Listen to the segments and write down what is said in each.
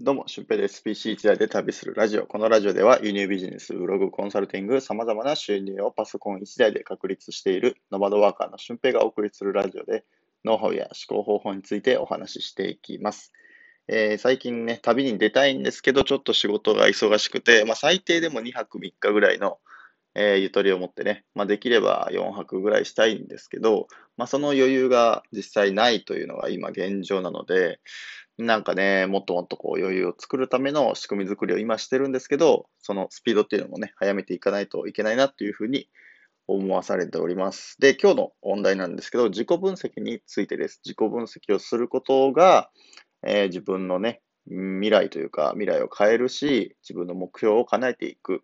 どうも、俊平です。PC 一台で旅するラジオ。このラジオでは、輸入ビジネス、ブログ、コンサルティング、様々な収入をパソコン一台で確立しているノマドワーカーの俊平がお送りするラジオで、ノウハウや思考方法についてお話ししていきます。最近ね、旅に出たいんですけど、ちょっと仕事が忙しくて、最低でも2泊3日ぐらいの、ゆとりを持ってね、できれば4泊ぐらいしたいんですけど、その余裕が実際ないというのが今現状なので、なんかね、もっともっとこう余裕を作るための仕組み作りを今してるんですけど、そのスピードっていうのもね、早めていかないといけないなっていうふうに思わされております。で、今日の本題なんですけど、自己分析についてです。自己分析をすることが、自分のね、未来というか、未来を変えるし、自分の目標を叶えていく、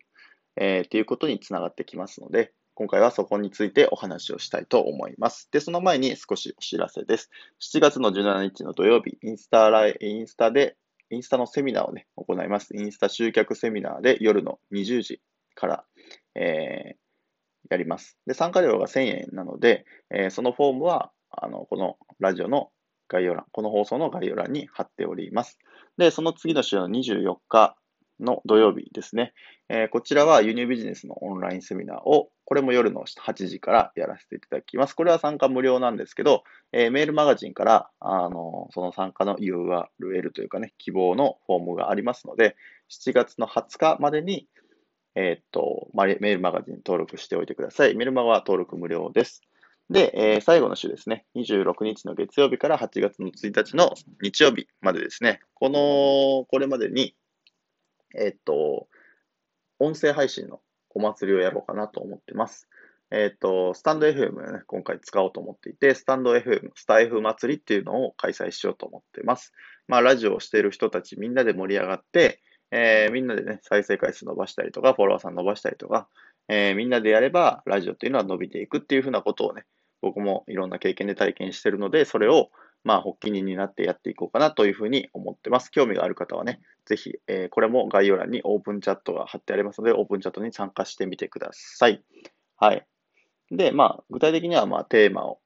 っていうことにつながってきますので、今回はそこについてお話をしたいと思います。で、その前に少しお知らせです。7月の17日の土曜日、インスタのセミナーをね、行います。インスタ集客セミナーで夜の20時から、やります。で、参加料が1000円なので、そのフォームは、このラジオの概要欄、この放送の概要欄に貼っております。で、その次の週の24日、の土曜日ですね、こちらは輸入ビジネスのオンラインセミナーをこれも夜の8時からやらせていただきます。これは参加無料なんですけど、メールマガジンからその参加の URL というかね、希望のフォームがありますので、7月の20日までに、メールマガジン登録しておいてください。メルマガは登録無料です。で、最後の週ですね、26日の月曜日から8月の1日の日曜日までですね、これまでに音声配信のお祭りをやろうかなと思ってます。スタンド FM をね、今回使おうと思っていて、スタンド FM、スタイフ祭りっていうのを開催しようと思ってます。ラジオをしている人たちみんなで盛り上がって、みんなでね、再生回数伸ばしたりとか、フォロワーさん伸ばしたりとか、みんなでやれば、ラジオっていうのは伸びていくっていうふうなことをね、僕もいろんな経験で体験してるので、それを、発起人になってやっていこうかなというふうに思ってます。興味がある方はね、ぜひ、これも概要欄にオープンチャットが貼ってありますので、オープンチャットに参加してみてください。はい。で、具体的には、テーマを、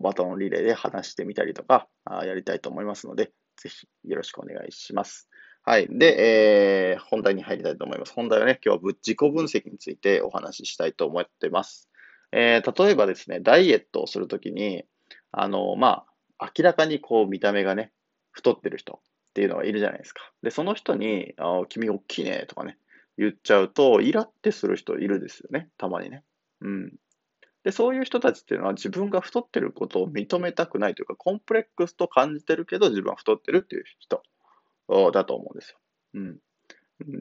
バトンリレーで話してみたりとか、やりたいと思いますので、ぜひ、よろしくお願いします。はい。で、本題に入りたいと思います。本題はね、今日は自己分析についてお話ししたいと思ってます。例えばですね、ダイエットをするときに、明らかに見た目がね、太ってる人っていうのがいるじゃないですか。で、その人に、君おっきいねとかね、言っちゃうと、イラってする人いるですよね、たまにね。うん。で、そういう人たちっていうのは自分が太ってることを認めたくないというか、コンプレックスと感じてるけど、自分は太ってるっていう人だと思うんですよ。うん。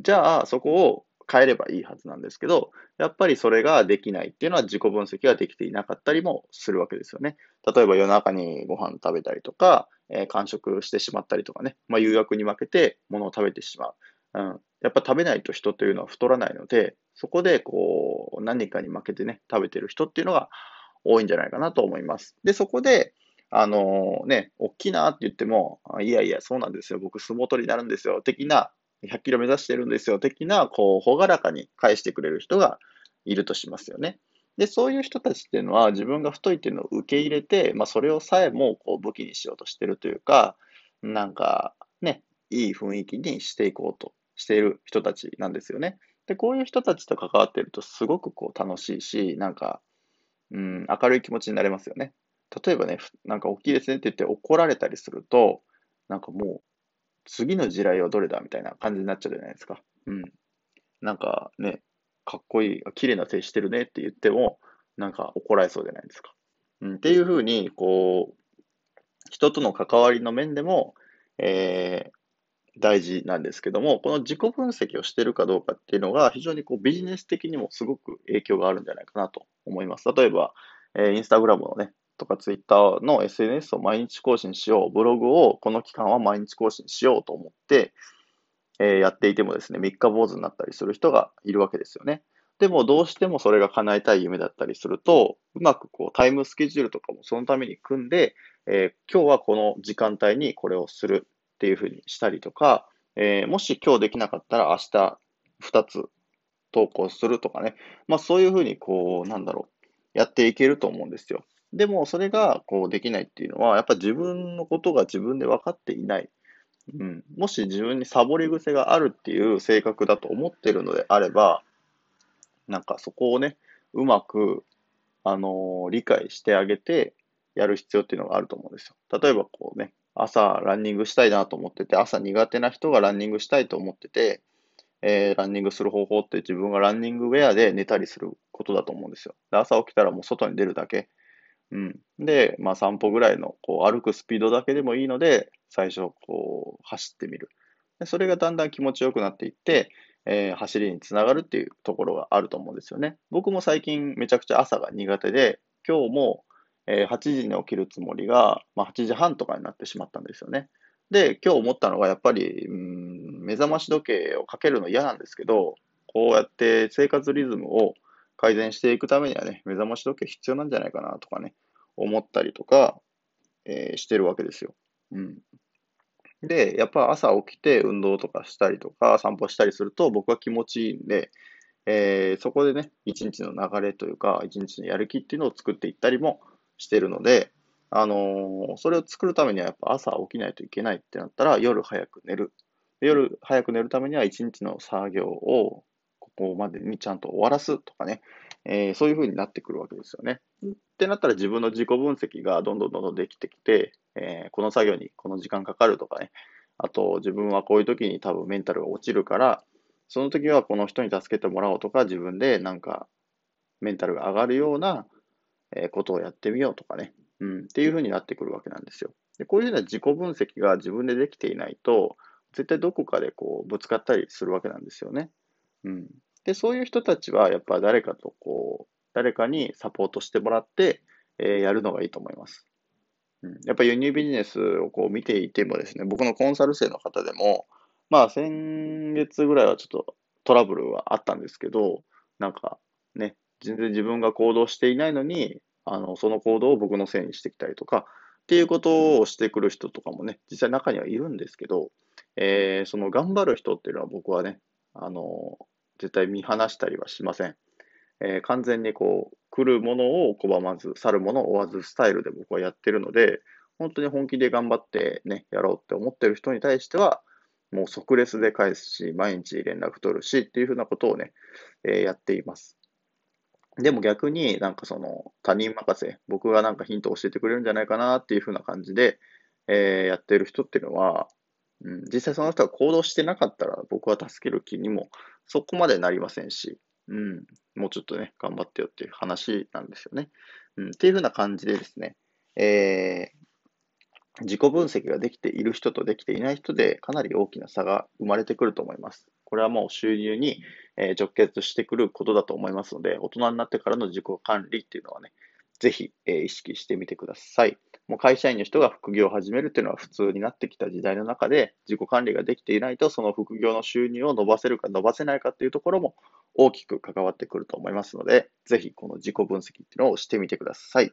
じゃあ、そこを変えればいいはずなんですけど、やっぱりそれができないっていうのは自己分析ができていなかったりもするわけですよね。例えば夜中にご飯食べたりとか、間食してしまったりとかね、誘惑に負けて物を食べてしまう。うん、やっぱ食べないと人というのは太らないので、そこで何かに負けてね、食べてる人っていうのが多いんじゃないかなと思います。で、そこで、おっきいなって言っても、いやいや、そうなんですよ。僕相撲取りになるんですよ。的な、100キロ目指してるんですよ、的な、朗らかに返してくれる人がいるとしますよね。で、そういう人たちっていうのは、自分が太いっていうのを受け入れて、それをさえも武器にしようとしてるというか、なんかね、いい雰囲気にしていこうとしている人たちなんですよね。で、こういう人たちと関わってると、すごく楽しいし、なんか、明るい気持ちになれますよね。例えばね、なんか大きいですねって言って怒られたりすると、なんかもう、次の地雷はどれだみたいな感じになっちゃうじゃないですか。うん。なんかね、かっこいい、綺麗な手してるねって言っても、なんか怒られそうじゃないですか。うん。っていうふうに、人との関わりの面でも、大事なんですけども、この自己分析をしてるかどうかっていうのが、非常にビジネス的にもすごく影響があるんじゃないかなと思います。例えば、インスタグラムのね、とかツイッターの SNS を毎日更新しよう、ブログをこの期間は毎日更新しようと思って、やっていてもですね、三日坊主になったりする人がいるわけですよね。でもどうしてもそれが叶えたい夢だったりすると、うまくタイムスケジュールとかもそのために組んで、今日はこの時間帯にこれをするっていうふうにしたりとか、もし今日できなかったら明日2つ投稿するとかね、そういうふうにやっていけると思うんですよ。でもそれができないっていうのは、やっぱ自分のことが自分で分かっていない。もし自分にサボり癖があるっていう性格だと思ってるのであれば、なんかそこをね、うまく、理解してあげてやる必要っていうのがあると思うんですよ。例えばこうね、朝ランニングしたいなと思ってて、朝苦手な人がランニングしたいと思ってて、ランニングする方法って自分がランニングウェアで寝たりすることだと思うんですよ。で、朝起きたらもう外に出るだけ。で、まあ散歩ぐらいのこう歩くスピードだけでもいいので、最初こう走ってみる。で、それがだんだん気持ちよくなっていって、走りにつながるっていうところがあると思うんですよね。僕も最近めちゃくちゃ朝が苦手で、今日も8時に起きるつもりが、まあ、8時半とかになってしまったんですよね。で、今日思ったのがやっぱり、目覚まし時計をかけるの嫌なんですけど、こうやって生活リズムを改善していくためにはね、目覚まし時計必要なんじゃないかなとかね、思ったりとか、してるわけですよ。で、やっぱ朝起きて運動とかしたりとか散歩したりすると僕は気持ちいいんで、そこでね、一日の流れというか、一日のやる気っていうのを作っていったりもしてるので、それを作るためにはやっぱ朝起きないといけないってなったら夜早く寝る。夜早く寝るためには一日の作業をここまでにちゃんと終わらすとかね、そういう風になってくるわけですよね。ってなったら自分の自己分析がどんどんできてきて、この作業にこの時間かかるとかね、あと自分はこういう時に多分メンタルが落ちるから、その時はこの人に助けてもらおうとか、自分でなんかメンタルが上がるようなことをやってみようとかね、っていう風になってくるわけなんですよ。で、こういうような自己分析が自分でできていないと、絶対どこかでこうぶつかったりするわけなんですよね。で、そういう人たちはやっぱ誰かにサポートしてもらって、やるのがいいと思います。やっぱ輸入ビジネスをこう見ていてもですね、僕のコンサル生の方でも、まあ先月ぐらいはちょっとトラブルはあったんですけど、なんかね、全然自分が行動していないのに、その行動を僕のせいにしてきたりとか、っていうことをしてくる人とかもね、実際中にはいるんですけど、その頑張る人っていうのは僕はね、絶対見放したりはしません。完全にこう、来るものを拒まず、去るものを追わずスタイルで僕はやってるので、本当に本気で頑張ってね、やろうって思ってる人に対しては、もう即レスで返すし、毎日連絡取るしっていうふうなことをね、やっています。でも逆になんかその他人任せ、僕がなんかヒントを教えてくれるんじゃないかなっていうふうな感じで、やってる人っていうのは、実際その人が行動してなかったら僕は助ける気にもそこまでなりませんし、もうちょっとね、頑張ってよっていう話なんですよね。っていうふうな感じでですね、自己分析ができている人とできていない人でかなり大きな差が生まれてくると思います。これはもう収入に直結してくることだと思いますので、大人になってからの自己管理っていうのはね、ぜひ意識してみてください。もう会社員の人が副業を始めるっていうのは普通になってきた時代の中で、自己管理ができていないと、その副業の収入を伸ばせるか伸ばせないかっていうところも大きく関わってくると思いますので、ぜひこの自己分析っていうのをしてみてください。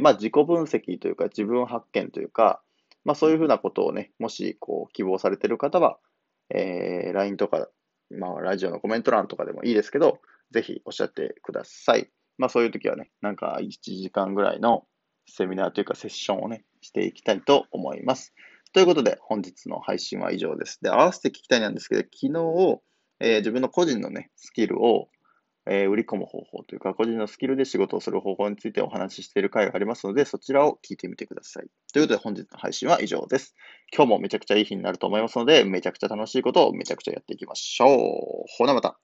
まあ自己分析というか自分発見というか、まあそういうふうなことをね、もしこう希望されている方は、LINE とか、まあラジオのコメント欄とかでもいいですけど、ぜひおっしゃってください。まあそういう時はね、なんか1時間ぐらいのセミナーというかセッションをね、していきたいと思います。ということで、本日の配信は以上です。で、合わせて聞きたいなんですけど、昨日、自分の個人のね、スキルを、売り込む方法というか、個人のスキルで仕事をする方法についてお話ししている回がありますので、そちらを聞いてみてください。ということで、本日の配信は以上です。今日もめちゃくちゃいい日になると思いますので、めちゃくちゃ楽しいことをめちゃくちゃやっていきましょう。ほなまた。